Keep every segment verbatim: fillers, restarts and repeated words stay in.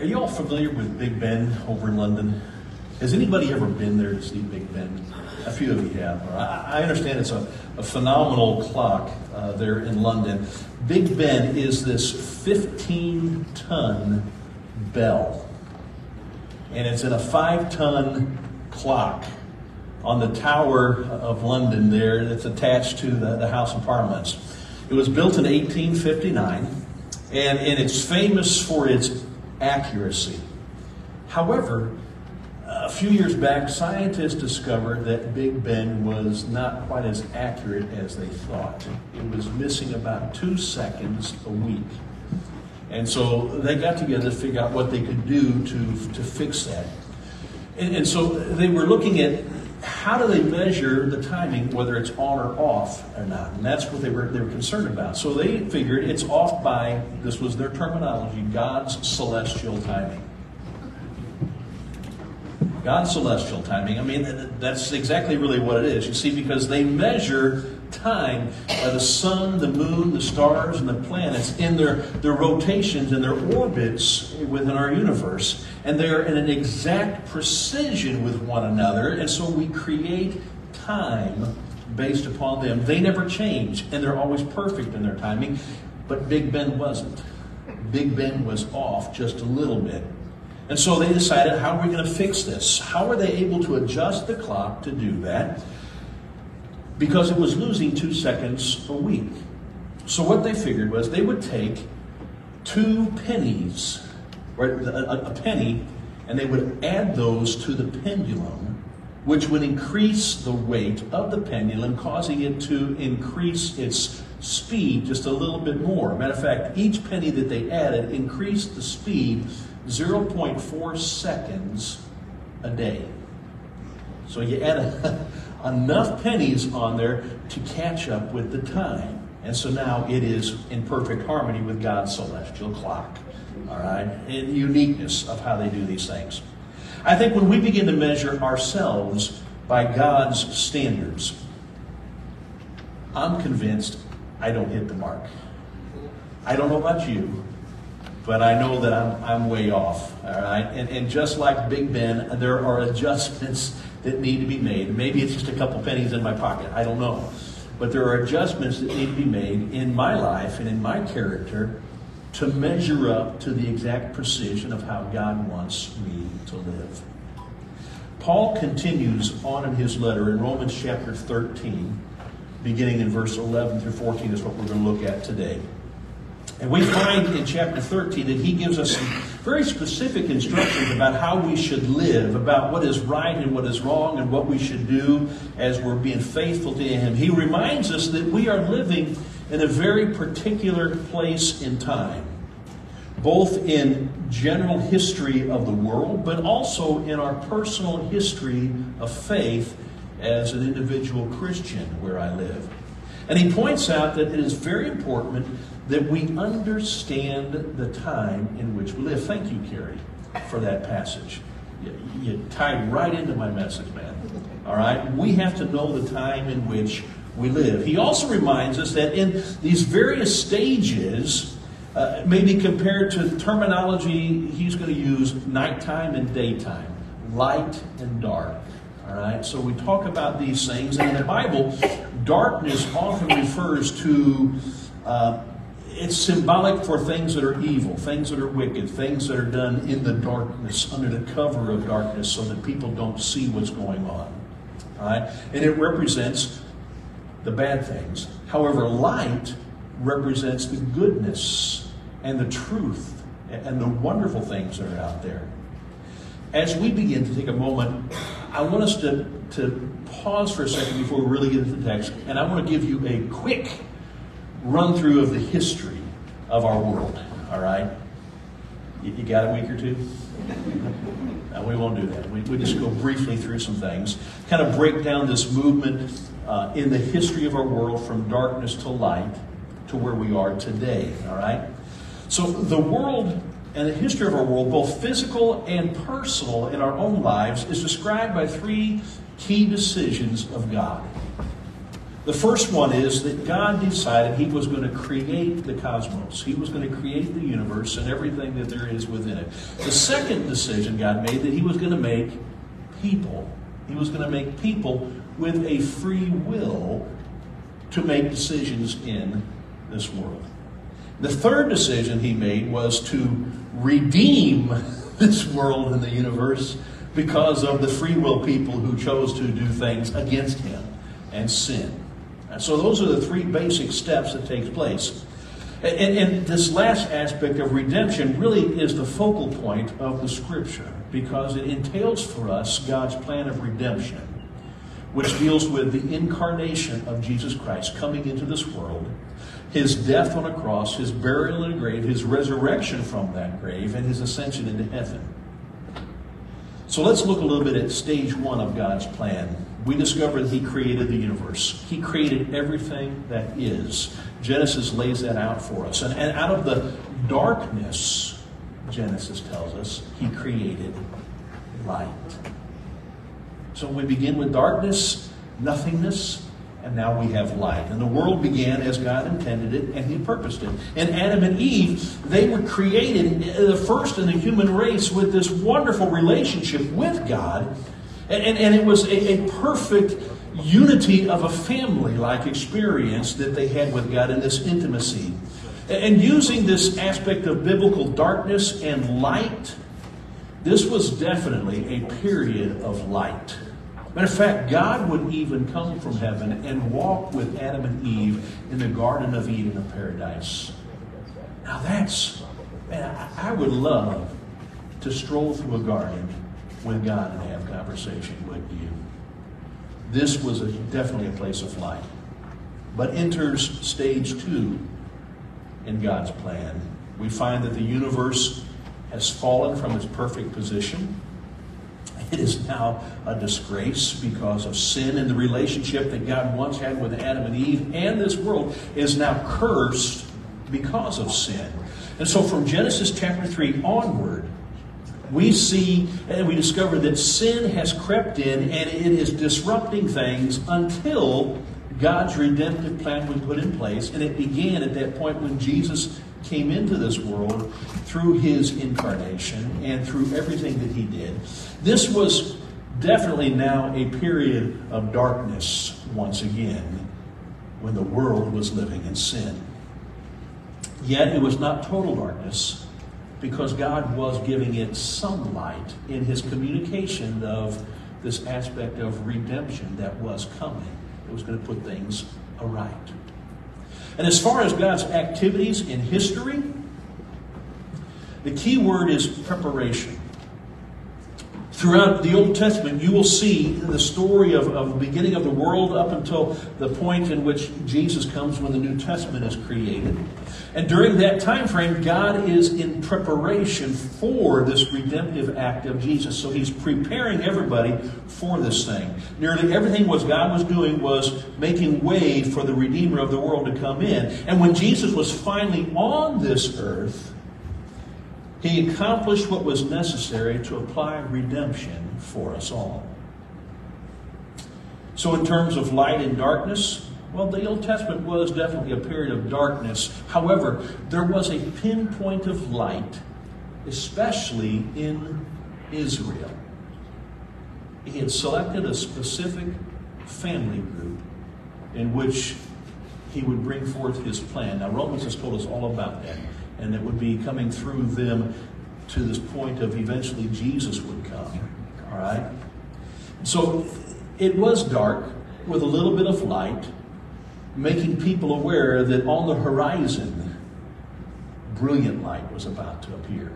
Are you all familiar with Big Ben over in London? Has anybody ever been there to see Big Ben? A few of you have. I understand it's a, a phenomenal clock uh, there in London. Big Ben is this fifteen-ton bell, and it's in a five-ton clock on the Tower of London there that's attached to the, the House of Parliament. It was built in eighteen fifty-nine, and, and it's famous for its accuracy. However, a few years back, scientists discovered that Big Ben was not quite as accurate as they thought. It was missing about two seconds a week. And so they got together to figure out what they could do to, to fix that. And, and so they were looking at how do they measure the timing, whether it's on or off or not. And that's what they were, they were concerned about. So they figured it's off by, this was their terminology, God's celestial timing. God's celestial timing. I mean, that's exactly really what it is. You see, because they measure time by the sun, the moon, the stars, and the planets in their, their rotations and their orbits within our universe. And they're in an exact precision with one another. And so we create time based upon them. They never change, and they're always perfect in their timing. But Big Ben wasn't. Big Ben was off just a little bit. And so they decided, how are we going to fix this? How were they able to adjust the clock to do that? Because it was losing two seconds a week. So what they figured was they would take two pennies, or a, a penny, and they would add those to the pendulum, which would increase the weight of the pendulum, causing it to increase its speed just a little bit more. Matter of fact, each penny that they added increased the speed zero point four seconds a day. So you add a, enough pennies on there to catch up with the time. And so now it is in perfect harmony with God's celestial clock. All right? And uniqueness of how they do these things. I think when we begin to measure ourselves by God's standards, I'm convinced I don't hit the mark. I don't know about you, but I know that I'm, I'm way off, all right? And, and just like Big Ben, there are adjustments that need to be made. Maybe it's just a couple pennies in my pocket. I don't know. But there are adjustments that need to be made in my life and in my character to measure up to the exact precision of how God wants me to live. Paul continues on in his letter in Romans chapter thirteen, beginning in verse eleven through fourteen is what we're going to look at today. And we find in chapter thirteen that he gives us some very specific instructions about how we should live, about what is right and what is wrong and what we should do as we're being faithful to him. He reminds us that we are living in a very particular place in time, both in general history of the world, but also in our personal history of faith as an individual Christian where I live. And he points out that it is very important that we understand the time in which we live. Thank you, Carrie, for that passage. You, you tied right into my message, man. All right? We have to know the time in which we live. He also reminds us that in these various stages, uh, maybe compared to the terminology he's going to use, nighttime and daytime, light and dark. All right? So we talk about these things. And in the Bible, darkness often refers to... Uh, It's symbolic for things that are evil, things that are wicked, things that are done in the darkness, under the cover of darkness, so that people don't see what's going on. All right? And it represents the bad things. However, light represents the goodness and the truth and the wonderful things that are out there. As we begin to take a moment, I want us to, to pause for a second before we really get into the text, and I want to give you a quick run through of the history of our world, all right? You, you got a week or two? No, we won't do that. We, we just go briefly through some things, kind of break down this movement uh, in the history of our world from darkness to light to where we are today, all right? So the world and the history of our world, both physical and personal in our own lives, is described by three key decisions of God. The first one is that God decided he was going to create the cosmos. He was going to create the universe and everything that there is within it. The second decision God made, that he was going to make people. He was going to make people with a free will to make decisions in this world. The third decision he made was to redeem this world and the universe because of the free will people who chose to do things against him and sin. And so those are the three basic steps that take place. And, and, and this last aspect of redemption really is the focal point of the Scripture, because it entails for us God's plan of redemption, which deals with the incarnation of Jesus Christ coming into this world, his death on a cross, his burial in a grave, his resurrection from that grave, and his ascension into heaven. So let's look a little bit at stage one of God's plan. We discover that he created the universe. He created everything that is. Genesis lays that out for us. And, and out of the darkness, Genesis tells us, he created light. So we begin with darkness, nothingness, and now we have light. And the world began as God intended it, and he purposed it. And Adam and Eve, they were created the first in the human race with this wonderful relationship with God. And, and, and it was a, a perfect unity of a family-like experience that they had with God in this intimacy. And, and using this aspect of biblical darkness and light, this was definitely a period of light. Matter of fact, God would even come from heaven and walk with Adam and Eve in the Garden of Eden of paradise. Now that's, man, I, I would love to stroll through a garden with God and have conversation with you. This was a, definitely a place of light. But enters stage two in God's plan. We find that the universe has fallen from its perfect position. It is now a disgrace because of sin, and the relationship that God once had with Adam and Eve and this world is now cursed because of sin. And so from Genesis chapter three onward, we see and we discover that sin has crept in and it is disrupting things until God's redemptive plan was put in place. And it began at that point when Jesus came into this world through his incarnation and through everything that he did. This was definitely now a period of darkness once again when the world was living in sin. Yet it was not total darkness, because God was giving it some light in his communication of this aspect of redemption that was coming. It was going to put things aright. And as far as God's activities in history, the key word is preparation. Throughout the Old Testament, you will see the story of, of the beginning of the world up until the point in which Jesus comes when the New Testament is created. And during that time frame, God is in preparation for this redemptive act of Jesus. So he's preparing everybody for this thing. Nearly everything what God was doing was making way for the Redeemer of the world to come in. And when Jesus was finally on this earth, he accomplished what was necessary to apply redemption for us all. So in terms of light and darkness, well, the Old Testament was definitely a period of darkness. However, there was a pinpoint of light, especially in Israel. He had selected a specific family group in which he would bring forth his plan. Now, Romans has told us all about that. And it would be coming through them to this point of eventually Jesus would come. All right? So it was dark with a little bit of light, making people aware that on the horizon, brilliant light was about to appear.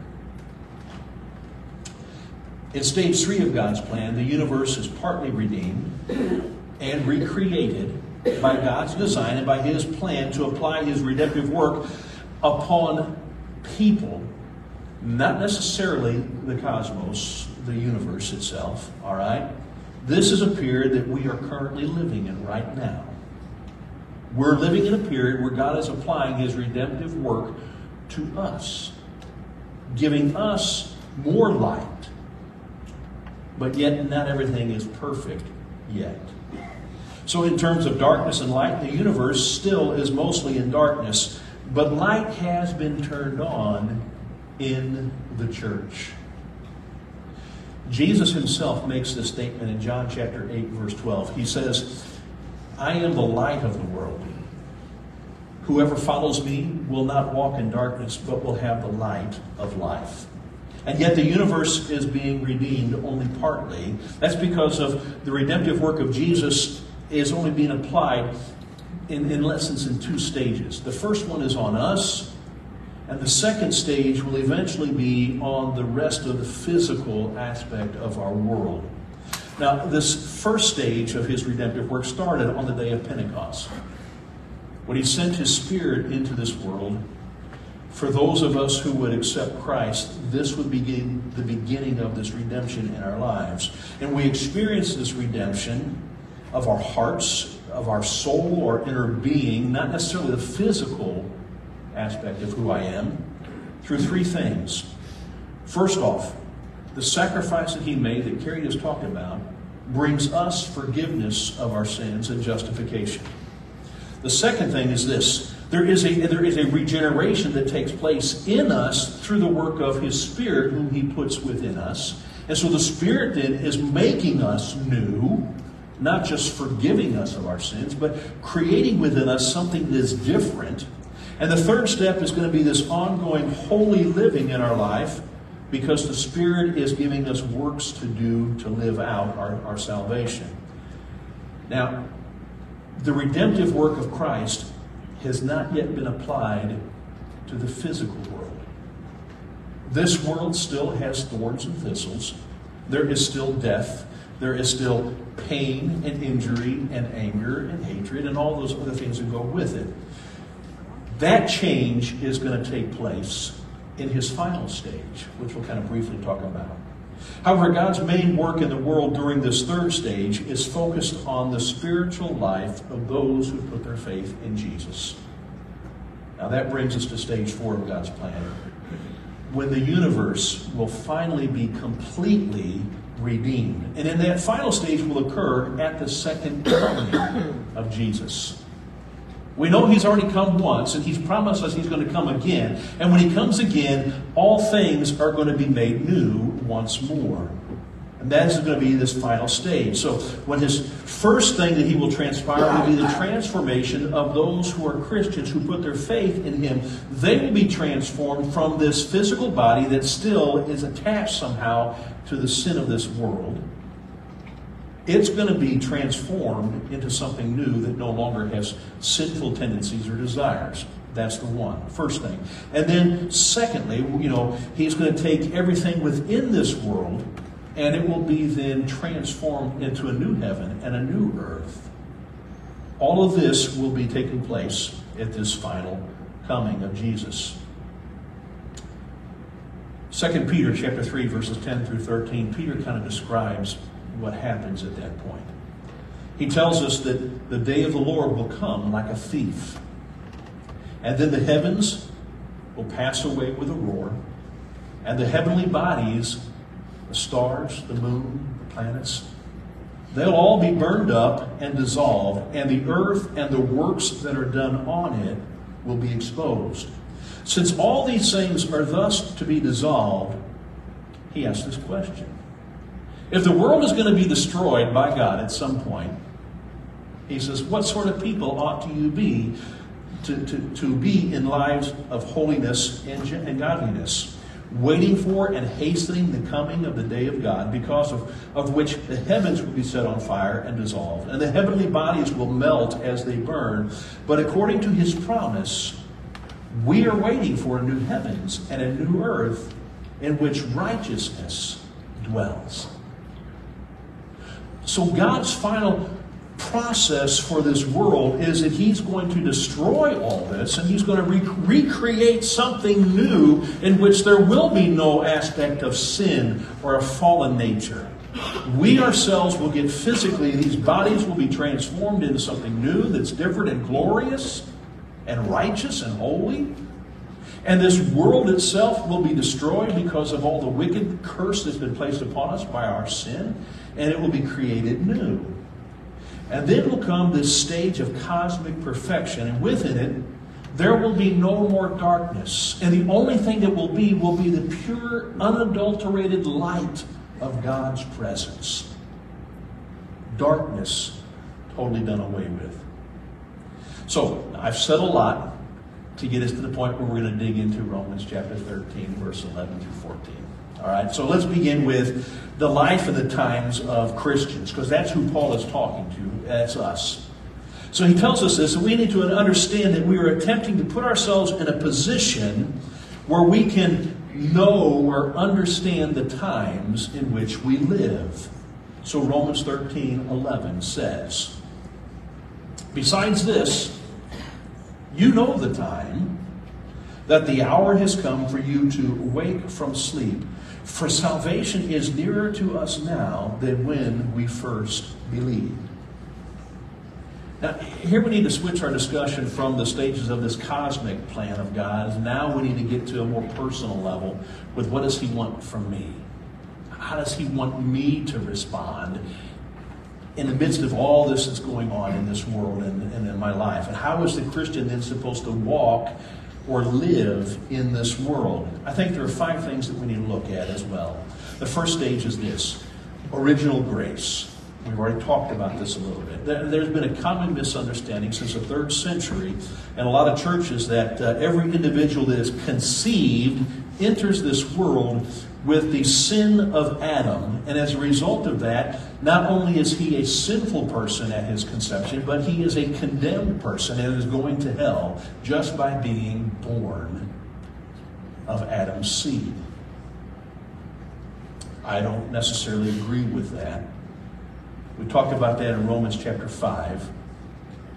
In stage three of God's plan, the universe is partly redeemed and recreated by God's design and by his plan to apply his redemptive work upon people, not necessarily the cosmos, the universe itself, all right? This is a period that we are currently living in right now. We're living in a period where God is applying his redemptive work to us, giving us more light, but yet not everything is perfect yet. So in terms of darkness and light, the universe still is mostly in darkness. But light has been turned on in the church. Jesus himself makes this statement in John chapter eight, verse twelve. He says, I am the light of the world. Whoever follows me will not walk in darkness, but will have the light of life. And yet the universe is being redeemed only partly. That's because of the redemptive work of Jesus is only being applied in, in lessons in two stages. The first one is on us, and the second stage will eventually be on the rest of the physical aspect of our world. Now, this first stage of his redemptive work started on the day of Pentecost, when he sent his Spirit into this world. For those of us who would accept Christ, this would begin the beginning of this redemption in our lives. And we experience this redemption of our hearts, of our soul or inner being, not necessarily the physical aspect of who I am, through three things. First off, the sacrifice that he made, that Carrie just talked about, brings us forgiveness of our sins and justification. The second thing is this. There is, a, there is a regeneration that takes place in us through the work of his Spirit, whom he puts within us. And so the Spirit then is making us new, not just forgiving us of our sins, but creating within us something that is different. And the third step is going to be this ongoing holy living in our life, because the Spirit is giving us works to do to live out our, our salvation. Now, the redemptive work of Christ has not yet been applied to the physical world. This world still has thorns and thistles. There is still death. There is still pain and injury and anger and hatred and all those other things that go with it. That change is going to take place in his final stage, which we'll kind of briefly talk about. However, God's main work in the world during this third stage is focused on the spiritual life of those who put their faith in Jesus. Now that brings us to stage four of God's plan, when the universe will finally be completely redeemed. And in that final stage will occur at the second coming of Jesus. We know he's already come once, and he's promised us he's going to come again. And when he comes again, all things are going to be made new once more. And that is going to be this final stage. So when his first thing that he will transpire will be the transformation of those who are Christians, who put their faith in him. They will be transformed from this physical body that still is attached somehow to the sin of this world. It's going to be transformed into something new that no longer has sinful tendencies or desires. That's the one, first thing. And then secondly, you know, he's going to take everything within this world, and it will be then transformed into a new heaven and a new earth. All of this will be taking place at this final coming of Jesus. Second Peter chapter three, verses ten through thirteen, Peter kind of describes what happens at that point. He tells us that the day of the Lord will come like a thief. And then the heavens will pass away with a roar, and the heavenly bodies, the stars, the moon, the planets, they'll all be burned up and dissolved, and the earth and the works that are done on it will be exposed. Since all these things are thus to be dissolved, he asks this question. If the world is going to be destroyed by God at some point, he says, what sort of people ought to you be to, to, to be in lives of holiness and, and godliness, waiting for and hastening the coming of the day of God, because of, of which the heavens will be set on fire and dissolved, and the heavenly bodies will melt as they burn. But according to his promise, we are waiting for a new heavens and a new earth in which righteousness dwells. So God's final process for this world is that he's going to destroy all this, and he's going to re recreate something new in which there will be no aspect of sin or a fallen nature. We ourselves will get physically, these bodies will be transformed into something new that's different and glorious and righteous and holy. And this world itself will be destroyed because of all the wicked curse that's been placed upon us by our sin, and it will be created new. And then will come this stage of cosmic perfection, and within it, there will be no more darkness. And the only thing that will be will be the pure, unadulterated light of God's presence. Darkness totally done away with. So, I've said a lot to get us to the point where we're going to dig into Romans chapter thirteen, verse eleven through fourteen. All right, so let's begin with the life and the times of Christians, because that's who Paul is talking to. That's us. So he tells us this, and we need to understand that we are attempting to put ourselves in a position where we can know or understand the times in which we live. So Romans thirteen eleven says, "Besides this, you know the time, that the hour has come for you to wake from sleep. For salvation is nearer to us now than when we first believed." Now, here we need to switch our discussion from the stages of this cosmic plan of God. Now we need to get to a more personal level with what does he want from me? How does he want me to respond in the midst of all this that's going on in this world and, and in my life? And how is the Christian then supposed to walk or live in this world? I think there are five things that we need to look at as well. The first stage is this, original grace. We've already talked about this a little bit. There's been a common misunderstanding since the third century and a lot of churches that uh, every individual that is conceived enters this world with the sin of Adam. And as a result of that, not only is he a sinful person at his conception, but he is a condemned person and is going to hell just by being born of Adam's seed. I don't necessarily agree with that. We talked about that in Romans chapter five.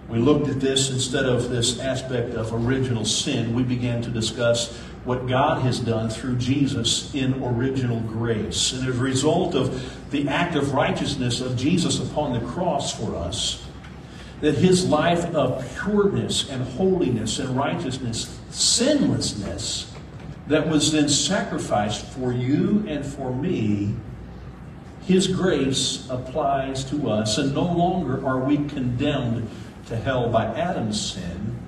We looked at this, instead of this aspect of original sin, we began to discuss what God has done through Jesus in original grace. And as a result of the act of righteousness of Jesus upon the cross for us, that his life of pureness and holiness and righteousness, sinlessness, that was then sacrificed for you and for me, his grace applies to us, and no longer are we condemned to hell by Adam's sin,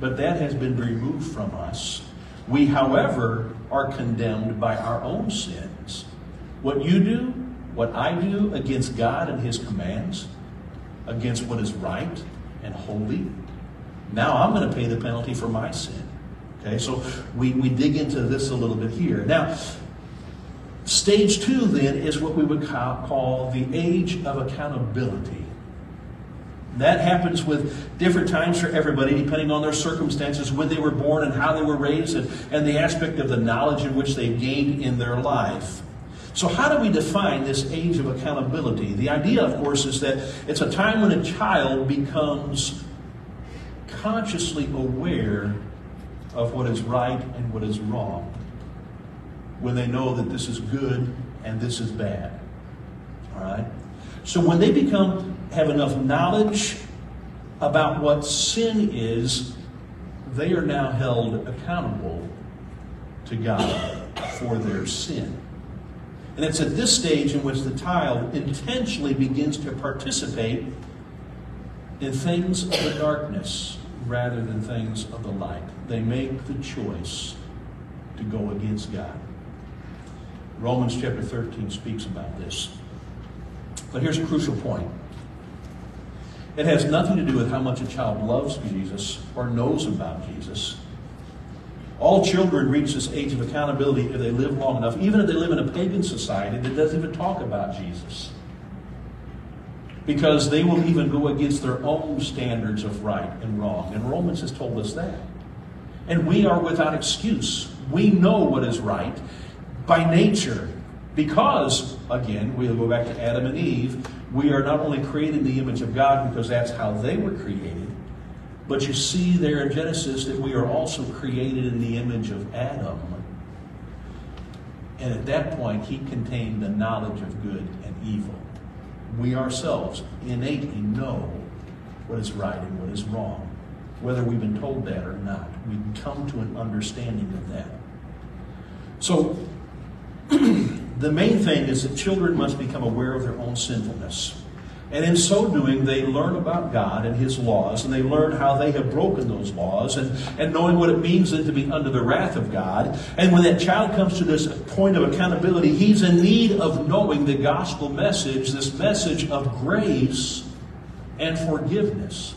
but that has been removed from us. We, however, are condemned by our own sins. What you do, what I do against God and his commands, against what is right and holy, now I'm going to pay the penalty for my sin. Okay, so we, we dig into this a little bit here. Now, stage two, then, is what we would call the age of accountability. That happens with different times for everybody, depending on their circumstances, when they were born and how they were raised, and, and the aspect of the knowledge in which they've gained in their life. So how do we define this age of accountability? The idea, of course, is that it's a time when a child becomes consciously aware of what is right and what is wrong, when they know that this is good and this is bad. All right? So when they become, have enough knowledge about what sin is, they are now held accountable to God for their sin. And it's at this stage in which the child intentionally begins to participate in things of the darkness rather than things of the light. They make the choice to go against God. Romans chapter thirteen speaks about this. But here's a crucial point. It has nothing to do with how much a child loves Jesus or knows about Jesus. All children reach this age of accountability if they live long enough, even if they live in a pagan society that doesn't even talk about Jesus. Because they will even go against their own standards of right and wrong. And Romans has told us that. And we are without excuse. We know what is right by nature, because, again, we'll go back to Adam and Eve, we are not only created in the image of God because that's how they were created, but you see there in Genesis that we are also created in the image of Adam. And at that point, he contained the knowledge of good and evil. We ourselves innately know what is right and what is wrong, whether we've been told that or not. We come to an understanding of that. So, the main thing is that children must become aware of their own sinfulness And in so doing, they learn about God and His laws, and they learn how they have broken those laws, and, and knowing what it means then to be under the wrath of God. And when that child comes to this point of accountability, he's in need of knowing the gospel message, this message of grace and forgiveness.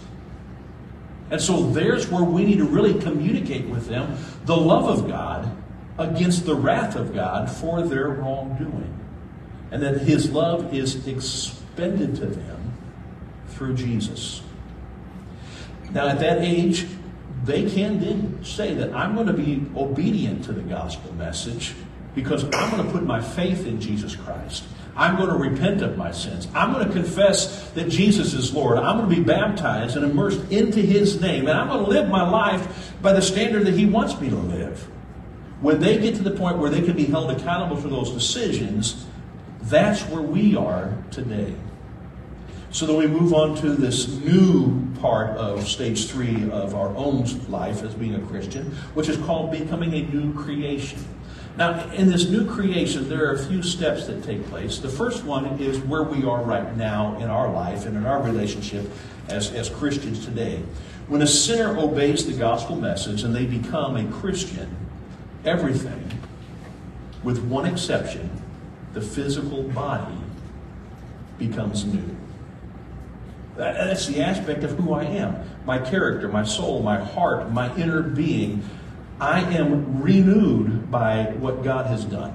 And so there's where we need to really communicate with them the love of God against the wrath of God for their wrongdoing. And that His love is expended to them through Jesus. Now at that age, they can then say that I'm going to be obedient to the gospel message because I'm going to put my faith in Jesus Christ. I'm going to repent of my sins. I'm going to confess that Jesus is Lord. I'm going to be baptized and immersed into His name. And I'm going to live my life by the standard that He wants me to live. When they get to the point where they can be held accountable for those decisions, that's where we are today. So then we move on to this new part of stage three of our own life as being a Christian, which is called becoming a new creation. Now, in this new creation, there are a few steps that take place. The first one is where we are right now in our life and in our relationship as, as Christians today. When a sinner obeys the gospel message and they become a Christian, everything, with one exception, the physical body, becomes new. That's the aspect of who I am. My character, my soul, my heart, my inner being. I am renewed by what God has done.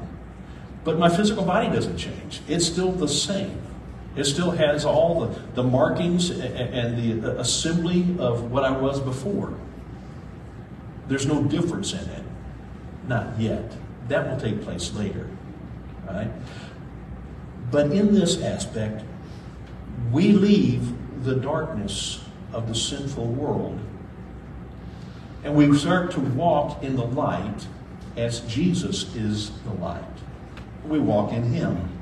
But my physical body doesn't change. It's still the same. It still has all the, the markings and the assembly of what I was before. There's no difference in it. Not yet. That will take place later. Right? But in this aspect, we leave the darkness of the sinful world, and we start to walk in the light as Jesus is the light. We walk in Him.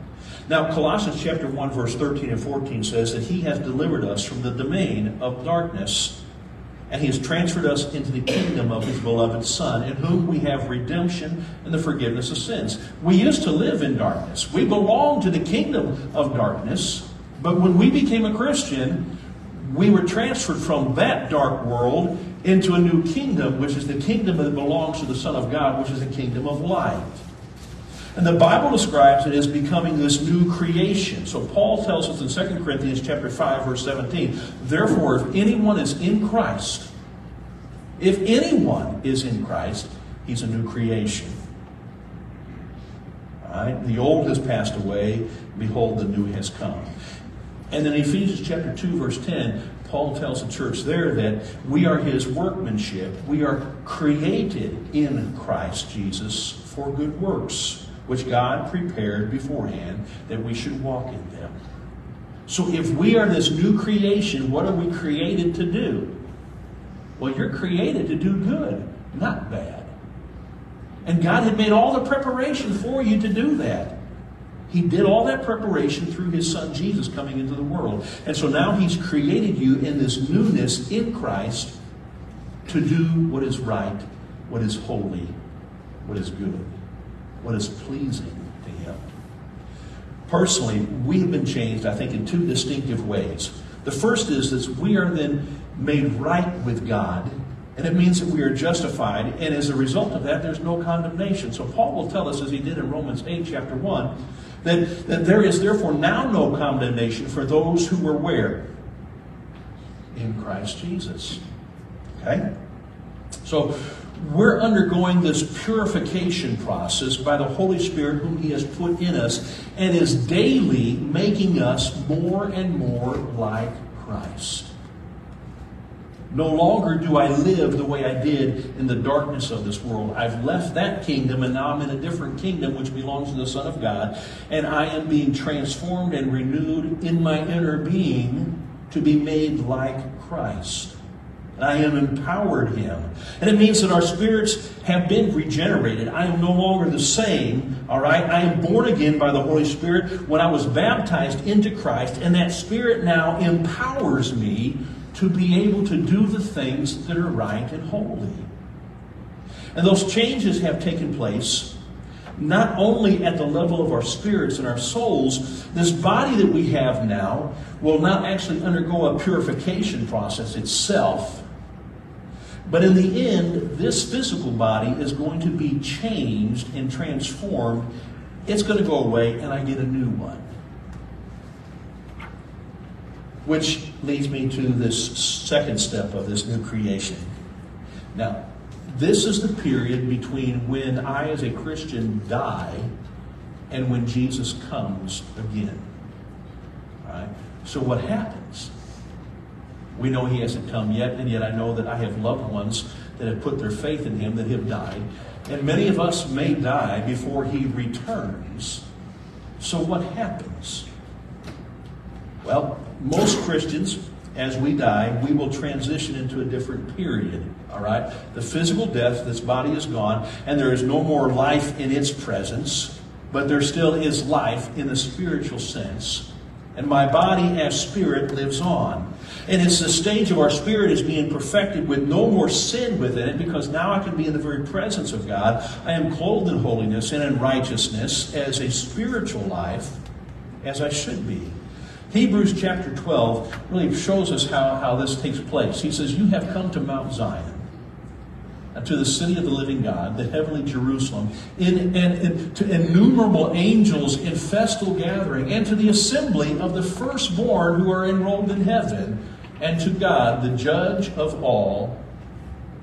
Now, Colossians chapter one, verse thirteen and fourteen says that He has delivered us from the domain of darkness, and He has transferred us into the kingdom of His beloved Son, in whom we have redemption and the forgiveness of sins. We used to live in darkness. We belonged to the kingdom of darkness, but when we became a Christian, we were transferred from that dark world into a new kingdom, which is the kingdom that belongs to the Son of God, which is the kingdom of light. And the Bible describes it as becoming this new creation. So Paul tells us in Second Corinthians chapter five, verse seventeen, therefore, if anyone is in Christ, if anyone is in Christ, he's a new creation. All right? The old has passed away, behold, the new has come. And then Ephesians chapter two, verse ten, Paul tells the church there that we are His workmanship. We are created in Christ Jesus for good works, which God prepared beforehand that we should walk in them. So if we are this new creation, what are we created to do? Well, you're created to do good, not bad. And God had made all the preparation for you to do that. He did all that preparation through His Son Jesus coming into the world. And so now He's created you in this newness in Christ to do what is right, what is holy, what is good, what is pleasing to Him. Personally, we have been changed, I think, in two distinctive ways. The first is that we are then made right with God. And it means that we are justified. And as a result of that, there's no condemnation. So Paul will tell us, as he did in Romans eight, chapter one, that, that there is therefore now no condemnation for those who were where? In Christ Jesus. Okay? So we're undergoing this purification process by the Holy Spirit whom He has put in us and is daily making us more and more like Christ. No longer do I live the way I did in the darkness of this world. I've left that kingdom, and now I'm in a different kingdom which belongs to the Son of God. And I am being transformed and renewed in my inner being to be made like Christ. And I am empowered Him. And it means that our spirits have been regenerated. I am no longer the same. All right? I am born again by the Holy Spirit when I was baptized into Christ. And that Spirit now empowers me to be able to do the things that are right and holy. And those changes have taken place. not only at the level of our spirits and our souls, this body that we have now will not actually undergo a purification process itself. But in the end, this physical body is going to be changed and transformed. It's going to go away and I get a new one. Which leads me to this second step of this new creation. Now, this is the period between when I as a Christian die and when Jesus comes again. All right? So what happens? We know he hasn't come yet, and yet I know that I have loved ones that have put their faith in him that have died. And many of us may die before he returns. So what happens? Well, most Christians, as we die, we will transition into a different period. All right? The physical death, this body is gone, and there is no more life in its presence, but there still is life in a spiritual sense. And my body as spirit lives on. And it's the stage of our spirit is being perfected with no more sin within it, because now I can be in the very presence of God. I am clothed in holiness and in righteousness as a spiritual life, as I should be. Hebrews chapter twelve really shows us how, how this takes place. He says, "You have come to Mount Zion, and to the city of the living God, the heavenly Jerusalem, in, and, and to innumerable angels in festal gathering, and to the assembly of the firstborn who are enrolled in heaven, and to God, the judge of all,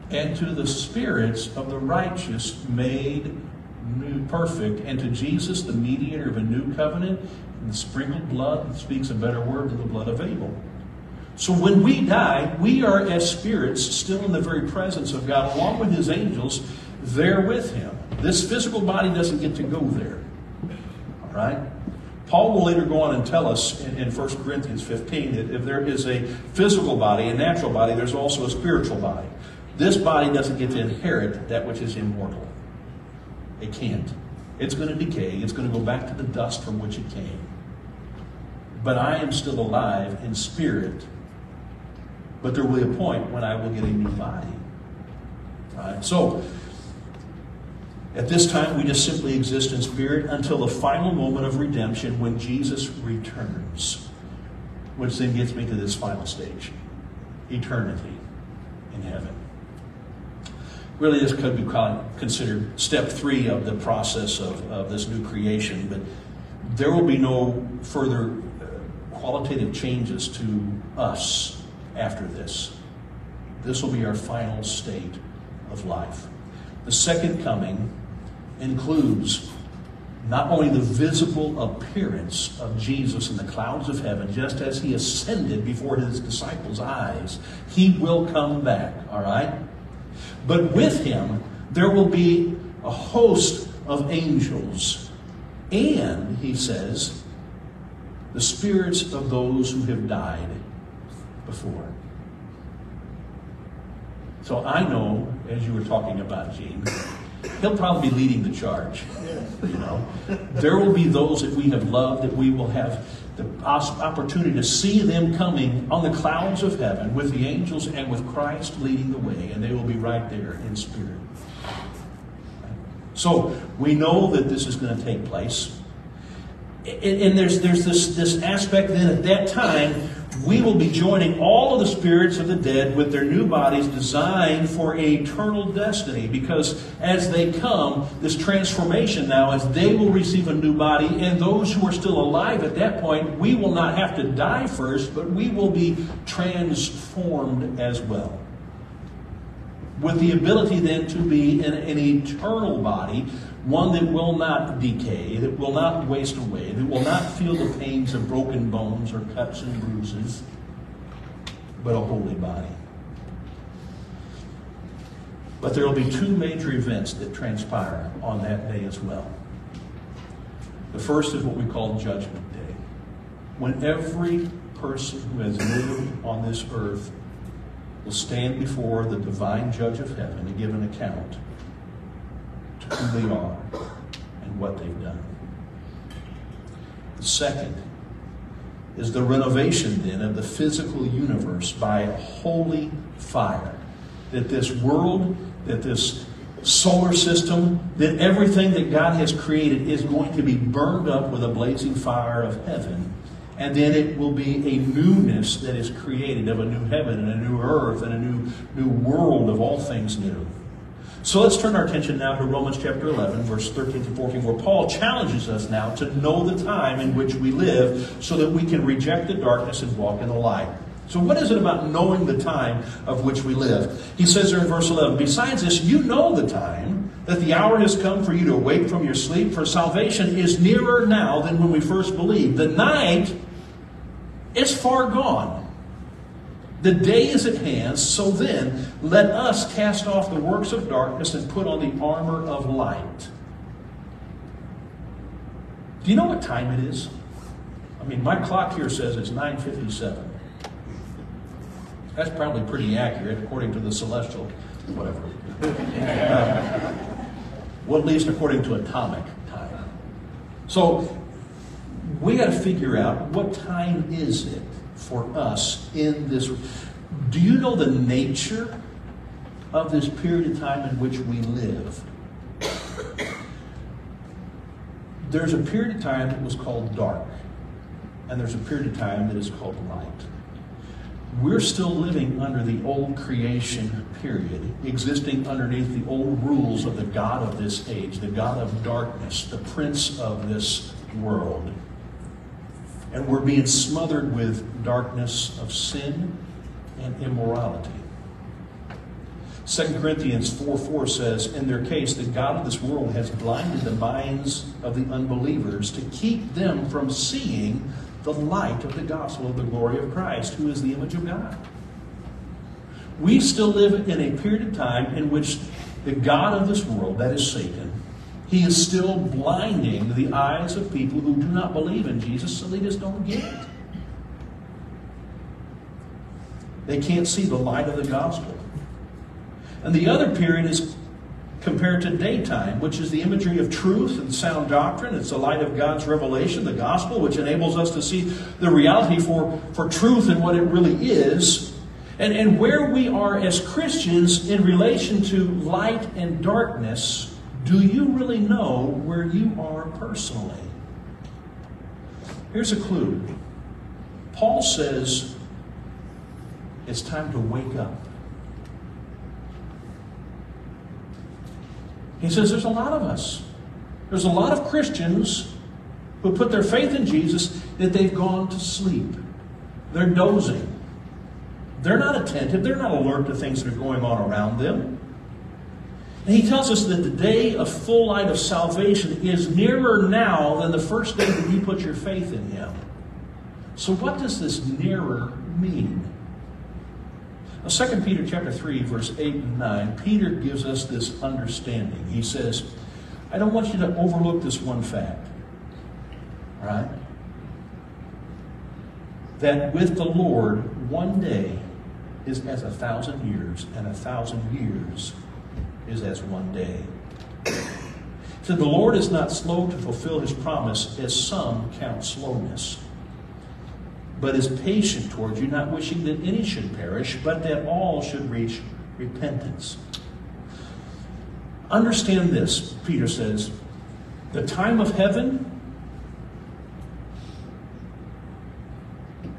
and to the spirits of the righteous made new perfect, and to Jesus, the mediator of a new covenant, and the sprinkled blood that speaks a better word than the blood of Abel." So when we die, we are as spirits still in the very presence of God, along with his angels, there with him. This physical body doesn't get to go there. All right? Paul will later go on and tell us in, in First Corinthians fifteen that if there is a physical body, a natural body, there's also a spiritual body. This body doesn't get to inherit that which is immortal. It can't. It's going to decay. It's going to go back to the dust from which it came. But I am still alive in spirit. But there will be a point when I will get a new body. All right? So, at this time, we just simply exist in spirit until the final moment of redemption when Jesus returns. Which then gets me to this final stage. Eternity in heaven. Really, this could be considered step three of the process of, of this new creation. But there will be no further qualitative changes to us after this. This will be our final state of life. The second coming includes not only the visible appearance of Jesus in the clouds of heaven, just as he ascended before his disciples' eyes. He will come back, all right? But with him, there will be a host of angels. And, he says, the spirits of those who have died before. So I know, as you were talking about, Gene, he'll probably be leading the charge. You know, there will be those that we have loved that we will have the opportunity to see them coming on the clouds of heaven with the angels and with Christ leading the way, and they will be right there in spirit. So we know that this is going to take place. And there's, there's this, this aspect then at that time, we will be joining all of the spirits of the dead with their new bodies designed for eternal destiny. Because as they come, this transformation now, as they will receive a new body, and those who are still alive at that point, we will not have to die first, but we will be transformed as well. With the ability then to be in an eternal body, one that will not decay, that will not waste away, that will not feel the pains of broken bones or cuts and bruises, but a holy body. But there will be two major events that transpire on that day as well. The first is what we call Judgment Day, when every person who has lived on this earth will stand before the divine judge of heaven to give an account to who they are and what they've done. The second is the renovation then of the physical universe by a holy fire, that this world, that this solar system, that everything that God has created is going to be burned up with a blazing fire of heaven. And then it will be a newness that is created of a new heaven and a new earth and a new, new world of all things new. So let's turn our attention now to Romans chapter eleven, verse thirteen to fourteen, where Paul challenges us now to know the time in which we live so that we can reject the darkness and walk in the light. So what is it about knowing the time of which we live? He says there in verse eleven, besides this, you know the time, that the hour has come for you to awake from your sleep, for salvation is nearer now than when we first believed. The night is far gone. The day is at hand, so then let us cast off the works of darkness and put on the armor of light. Do you know what time it is? I mean, my clock here says it's nine fifty-seven. That's probably pretty accurate according to the celestial, whatever. Uh, well, at least according to atomic time. So we got to figure out, what time is it for us in this? Do you know the nature of this period of time in which we live? There's a period of time that was called dark, and there's a period of time that is called light. We're still living under the old creation period, existing underneath the old rules of the god of this age, the god of darkness, the prince of this world. And we're being smothered with darkness of sin and immorality. Second Corinthians four four says, in their case, the god of this world has blinded the minds of the unbelievers to keep them from seeing the light of the gospel of the glory of Christ, who is the image of God. We still live in a period of time in which the god of this world, that is Satan, he is still blinding the eyes of people who do not believe in Jesus, so they just don't get it. They can't see the light of the gospel. And the other period is compared to daytime, which is the imagery of truth and sound doctrine. It's the light of God's revelation, the gospel, which enables us to see the reality for, for truth and what it really is. And, and where we are as Christians in relation to light and darkness, do you really know where you are personally? Here's a clue. Paul says, it's time to wake up. He says there's a lot of us. There's a lot of Christians who put their faith in Jesus that they've gone to sleep. They're dozing. They're not attentive. They're not alert to things that are going on around them. And he tells us that the day of full light of salvation is nearer now than the first day that you put your faith in him. So what does this nearer mean? Second Peter chapter three, verse eight and nine, Peter gives us this understanding. He says, I don't want you to overlook this one fact, right? That with the Lord, one day is as a thousand years, and a thousand years is as one day. So the Lord is not slow to fulfill his promise, as some count slowness, but is patient towards you, not wishing that any should perish, but that all should reach repentance. Understand this, Peter says, the time of heaven,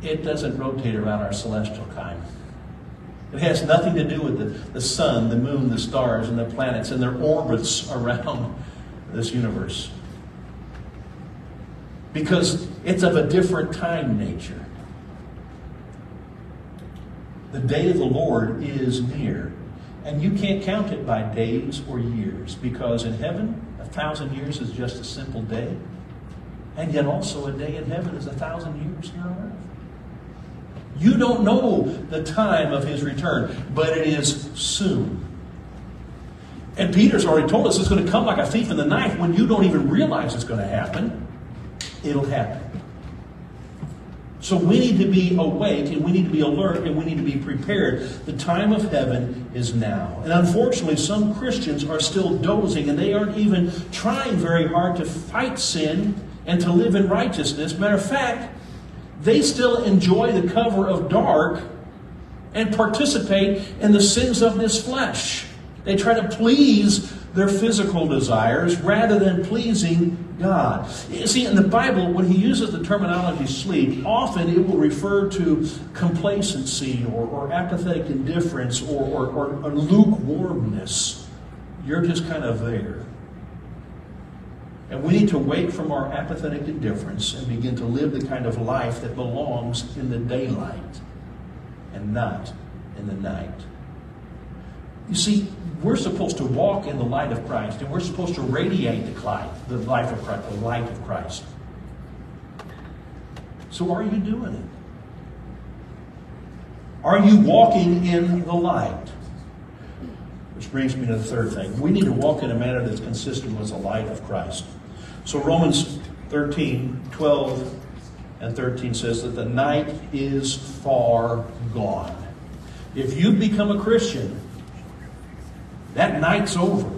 it doesn't rotate around our celestial time. It has nothing to do with the, the sun, the moon, the stars, and the planets, and their orbits around this universe. Because it's of a different time nature. The day of the Lord is near. And you can't count it by days or years, because in heaven, a thousand years is just a simple day. And yet also a day in heaven is a thousand years here on earth. You don't know the time of his return, but it is soon. And Peter's already told us it's going to come like a thief in the night, when you don't even realize it's going to happen. It'll happen. So we need to be awake, and we need to be alert, and we need to be prepared. The time of heaven is now. And unfortunately, some Christians are still dozing, and they aren't even trying very hard to fight sin and to live in righteousness. Matter of fact, they still enjoy the cover of dark and participate in the sins of this flesh. They try to please their physical desires rather than pleasing God. You see, in the Bible, when he uses the terminology sleep, often it will refer to complacency or, or apathetic indifference or, or, or, or lukewarmness. You're just kind of there. And we need to wake from our apathetic indifference and begin to live the kind of life that belongs in the daylight and not in the night. You see, we're supposed to walk in the light of Christ, and we're supposed to radiate the light, the life of Christ, the light of Christ. So are you doing it? Are you walking in the light? Which brings me to the third thing. We need to walk in a manner that's consistent with the light of Christ. So Romans thirteen, twelve and thirteen says that the night is far gone. If you become a Christian, that night's over.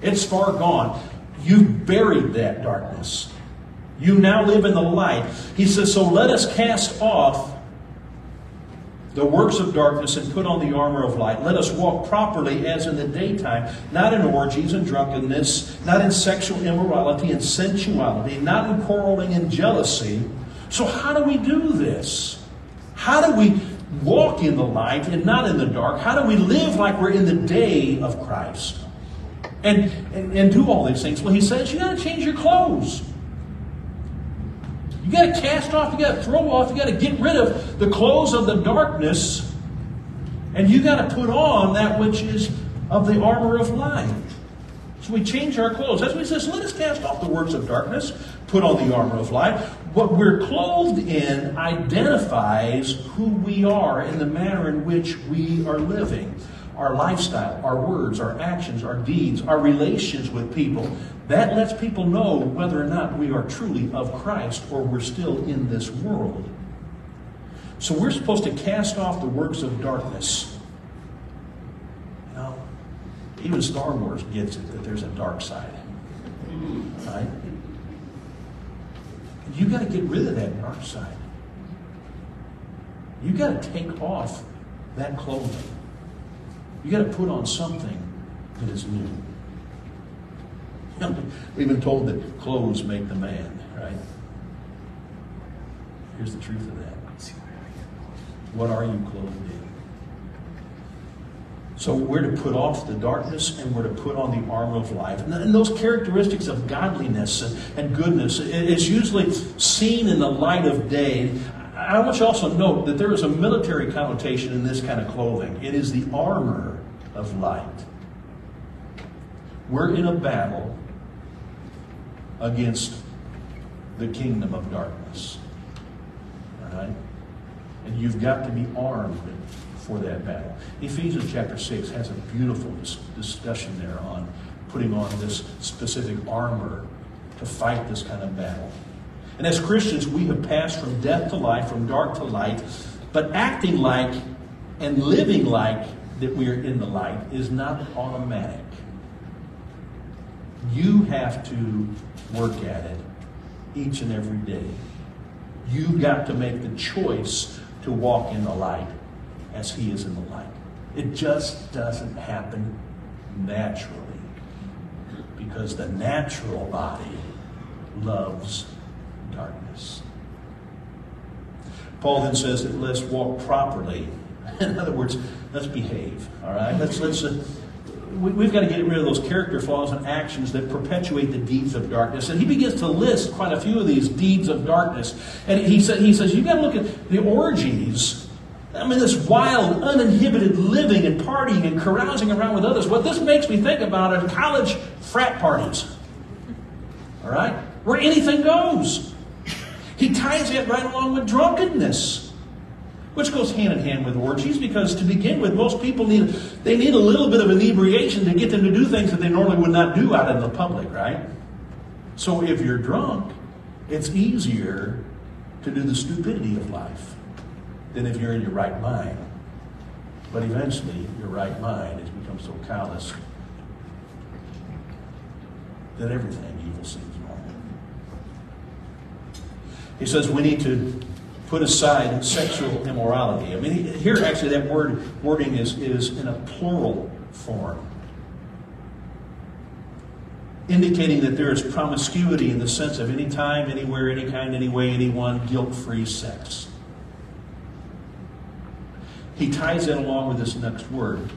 It's far gone. You've buried that darkness. You now live in the light. He says, so let us cast off the works of darkness and put on the armor of light. Let us walk properly as in the daytime, not in orgies and drunkenness, not in sexual immorality and sensuality, not in quarreling and jealousy. So how do we do this? How do we walk in the light and not in the dark? How do we live like we're in the day of Christ? And, and, and do all these things. Well, he says you got to change your clothes. You got to cast off, you got to throw off, you got to get rid of the clothes of the darkness, and you got to put on that which is of the armor of light. So we change our clothes. That's what he says. Let us cast off the works of darkness, put on the armor of light. What we're clothed in identifies who we are and the manner in which we are living. Our lifestyle, our words, our actions, our deeds, our relations with people. That lets people know whether or not we are truly of Christ or we're still in this world. So we're supposed to cast off the works of darkness. You know, even Star Wars gets it that there's a dark side, right? You got to get rid of that dark side. You got to take off that clothing. You got to put on something that is new. You know, we've been told that clothes make the man, right? Here's the truth of that. What are you clothed in? So we're to put off the darkness and we're to put on the armor of life. And those characteristics of godliness and goodness is usually seen in the light of day. I want you to also note that there is a military connotation in this kind of clothing. It is the armor of light. We're in a battle against the kingdom of darkness. All right? And you've got to be armed for that battle. Ephesians chapter six has a beautiful dis discussion there on putting on this specific armor to fight this kind of battle. And as Christians, we have passed from death to life, from dark to light, but acting like and living like that we are in the light is not automatic. You have to work at it each and every day. You've got to make the choice to walk in the light as he is in the light. It just doesn't happen naturally, because the natural body loves darkness. Paul then says that let's walk properly. In other words, let's behave. All right, let's let's. Uh, we, we've got to get rid of those character flaws and actions that perpetuate the deeds of darkness. And he begins to list quite a few of these deeds of darkness. And he said, he says, you've got to look at the orgies. I mean, this wild, uninhibited living and partying and carousing around with others. What this makes me think about are college frat parties. All right? Where anything goes. He ties it right along with drunkenness, which goes hand in hand with orgies, because to begin with, most people need, they need a little bit of inebriation to get them to do things that they normally would not do out in the public, right? So if you're drunk, it's easier to do the stupidity of life than if you're in your right mind. But eventually, your right mind has become so callous that everything evil seems normal. He says we need to put aside sexual immorality. I mean, here actually that word wording is, is in a plural form. indicating that there is promiscuity in the sense of any time, anywhere, any kind, any way, anyone, guilt-free sex. He ties it along with this next word,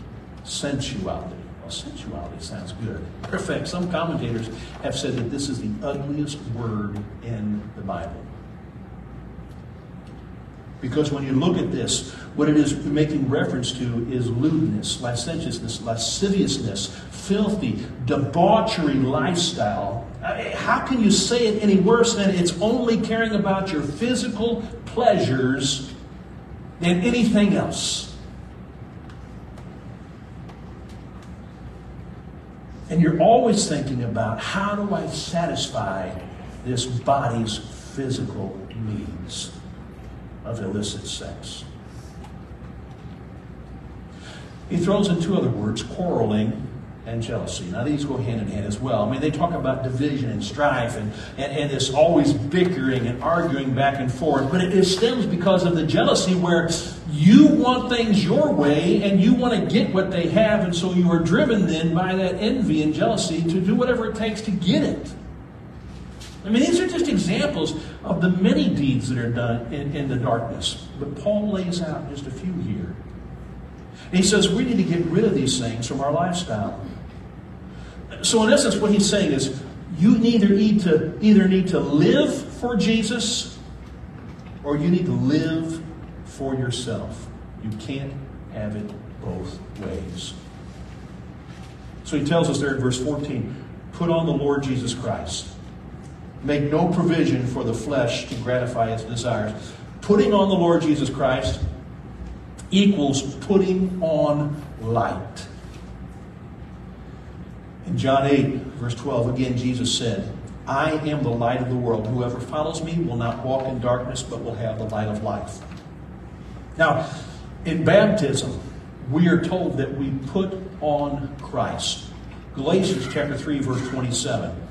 sensuality. Well, sensuality sounds good. Perfect. Some commentators have said that this is the ugliest word in the Bible. Because when you look at this, what it is making reference to is lewdness, licentiousness, lasciviousness, filthy, debauchery lifestyle. How can you say it any worse than it's only caring about your physical pleasures than anything else? And you're always thinking about, how do I satisfy this body's physical needs of illicit sex? He throws in two other words, quarreling and jealousy. Now these go hand in hand as well. I mean, they talk about division and strife and, and, and this always bickering and arguing back and forth. But it, it stems because of the jealousy where you want things your way and you want to get what they have. And so you are driven then by that envy and jealousy to do whatever it takes to get it. I mean, these are just examples of the many deeds that are done in, in the darkness. But Paul lays out just a few here. And he says we need to get rid of these things from our lifestyle. So in essence, what he's saying is you either need to, either need to live for Jesus or you need to live for yourself. You can't have it both ways. So he tells us there in verse fourteen, put on the Lord Jesus Christ. Make no provision for the flesh to gratify its desires. Putting on the Lord Jesus Christ equals putting on light. In John eight, verse twelve, again, Jesus said, I am the light of the world. Whoever follows me will not walk in darkness, but will have the light of life. Now, in baptism, we are told that we put on Christ. Galatians chapter three, verse twenty-seven.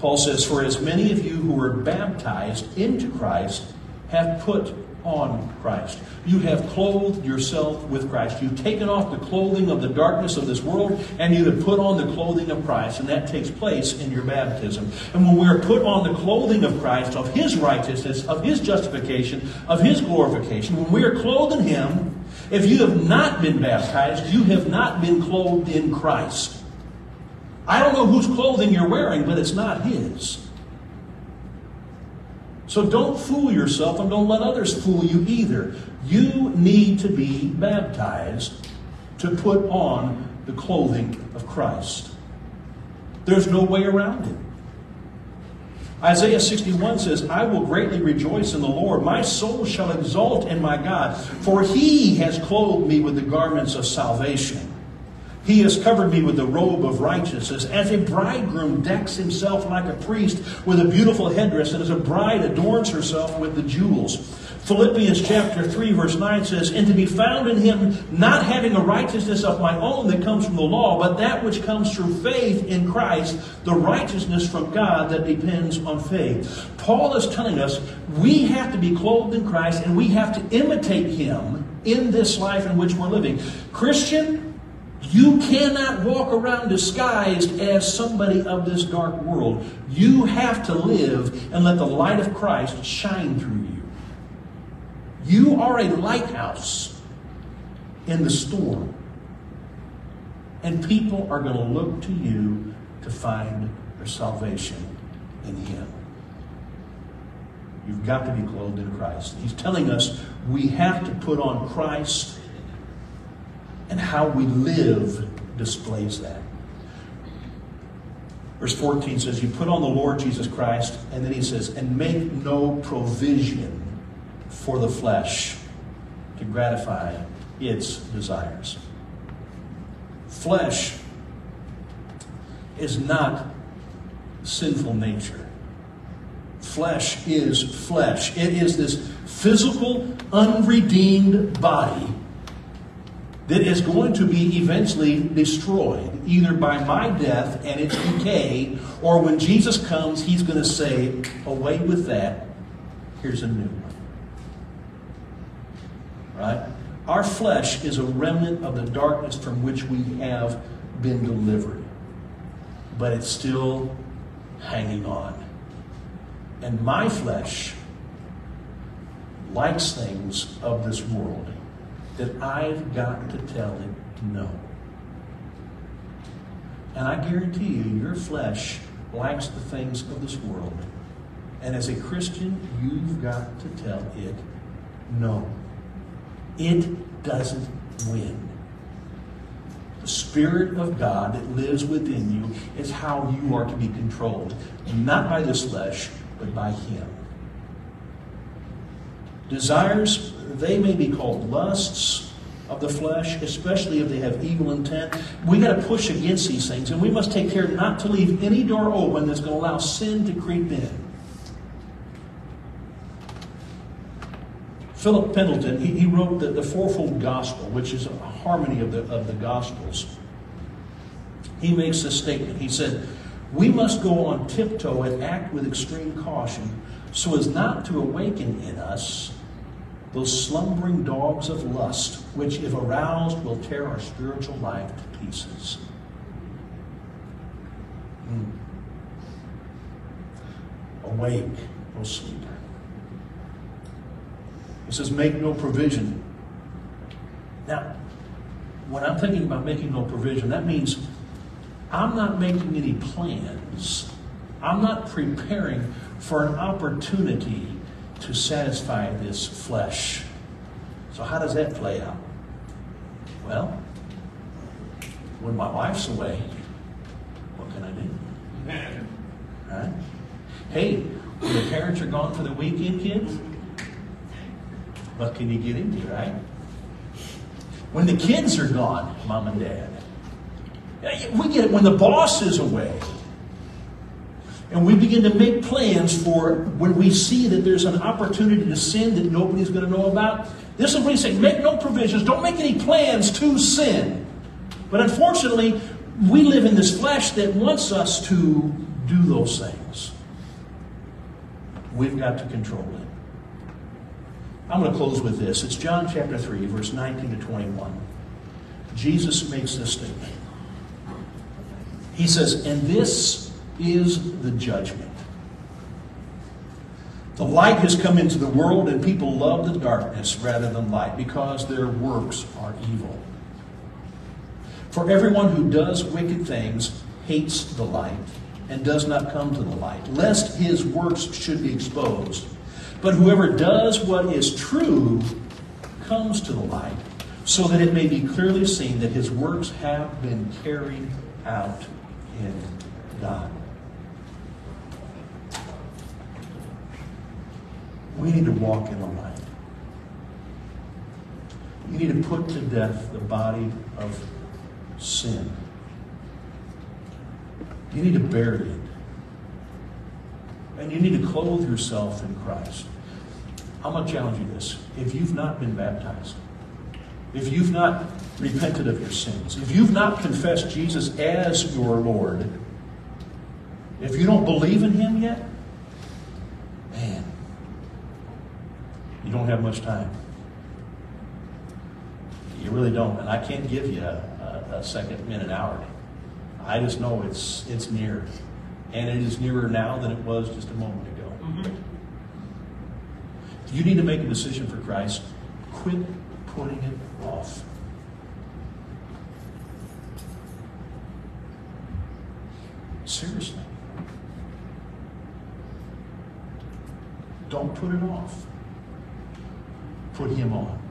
Paul says, for as many of you who were baptized into Christ have put on Christ. You have clothed yourself with Christ. You've taken off the clothing of the darkness of this world, and you have put on the clothing of Christ. And that takes place in your baptism. And when we are put on the clothing of Christ, of His righteousness, of His justification, of His glorification, when we are clothed in Him, if you have not been baptized, you have not been clothed in Christ. I don't know whose clothing you're wearing, but it's not His. So don't fool yourself and don't let others fool you either. You need to be baptized to put on the clothing of Christ. There's no way around it. Isaiah sixty-one says, I will greatly rejoice in the Lord. My soul shall exult in my God, for He has clothed me with the garments of salvation. He has covered me with the robe of righteousness, as a bridegroom decks himself like a priest with a beautiful headdress, and as a bride adorns herself with the jewels. Philippians chapter three, verse nine says, and to be found in Him, not having a righteousness of my own that comes from the law, but that which comes through faith in Christ, the righteousness from God that depends on faith. Paul is telling us we have to be clothed in Christ, and we have to imitate Him in this life in which we're living. Christian, you cannot walk around disguised as somebody of this dark world. You have to live and let the light of Christ shine through you. You are a lighthouse in the storm. And people are going to look to you to find their salvation in Him. You've got to be clothed in Christ. He's telling us we have to put on Christ. And how we live displays that. Verse fourteen says, you put on the Lord Jesus Christ, and then he says, and make no provision for the flesh to gratify its desires. Flesh is not sinful nature. Flesh is flesh. It is this physical, unredeemed body that is going to be eventually destroyed, either by my death and its decay, or when Jesus comes, He's going to say, away with that, here's a new one. Right? Our flesh is a remnant of the darkness from which we have been delivered. but it's still hanging on. And my flesh likes things of this world that I've got to tell it no. And I guarantee you, your flesh likes the things of this world. And as a Christian, you've got to tell it no. It doesn't win. The Spirit of God that lives within you is how you are to be controlled. Not by this flesh, but by Him. Desires, they may be called lusts of the flesh, especially if they have evil intent. We've got to push against these things, and we must take care not to leave any door open that's going to allow sin to creep in. Philip Pendleton, he, he wrote the, the Fourfold Gospel, which is a harmony of the, of the Gospels. He makes this statement. He said, "We must go on tiptoe and act with extreme caution so as not to awaken in us those slumbering dogs of lust, which, if aroused, will tear our spiritual life to pieces." Mm. Awake, O sleeper. It says, make no provision. Now, when I'm thinking about making no provision, that means I'm not making any plans. I'm not preparing for an opportunity to satisfy this flesh. So how does that play out? Well, when my wife's away, what can I do? Right? Hey, when the parents are gone for the weekend, kids, what can you get into, right? When the kids are gone, mom and dad, we get it when the boss is away. And we begin to make plans for when we see that there's an opportunity to sin that nobody's going to know about. This is what he's saying, make no provisions, don't make any plans to sin. But unfortunately, we live in this flesh that wants us to do those things. We've got to control it. I'm going to close with this. It's John chapter three, verse nineteen to twenty-one. Jesus makes this statement. He says, and this is the judgment. The light has come into the world, and people love the darkness rather than light, because their works are evil. For everyone who does wicked things hates the light and does not come to the light, lest his works should be exposed. But whoever does what is true comes to the light, so that it may be clearly seen that his works have been carried out in God. We need to walk in the light. We need to put to death the body of sin. You need to bury it. And you need to clothe yourself in Christ. I'm going to challenge you this. If you've not been baptized, if you've not repented of your sins, if you've not confessed Jesus as your Lord, if you don't believe in Him yet, man, you don't have much time. You really don't. And I can't give you a, a, a second, minute, hour. I just know it's it's near. And it is nearer now than it was just a moment ago. Mm-hmm. You need to make a decision for Christ. Quit putting it off. Seriously. Don't put it off. Put Him on.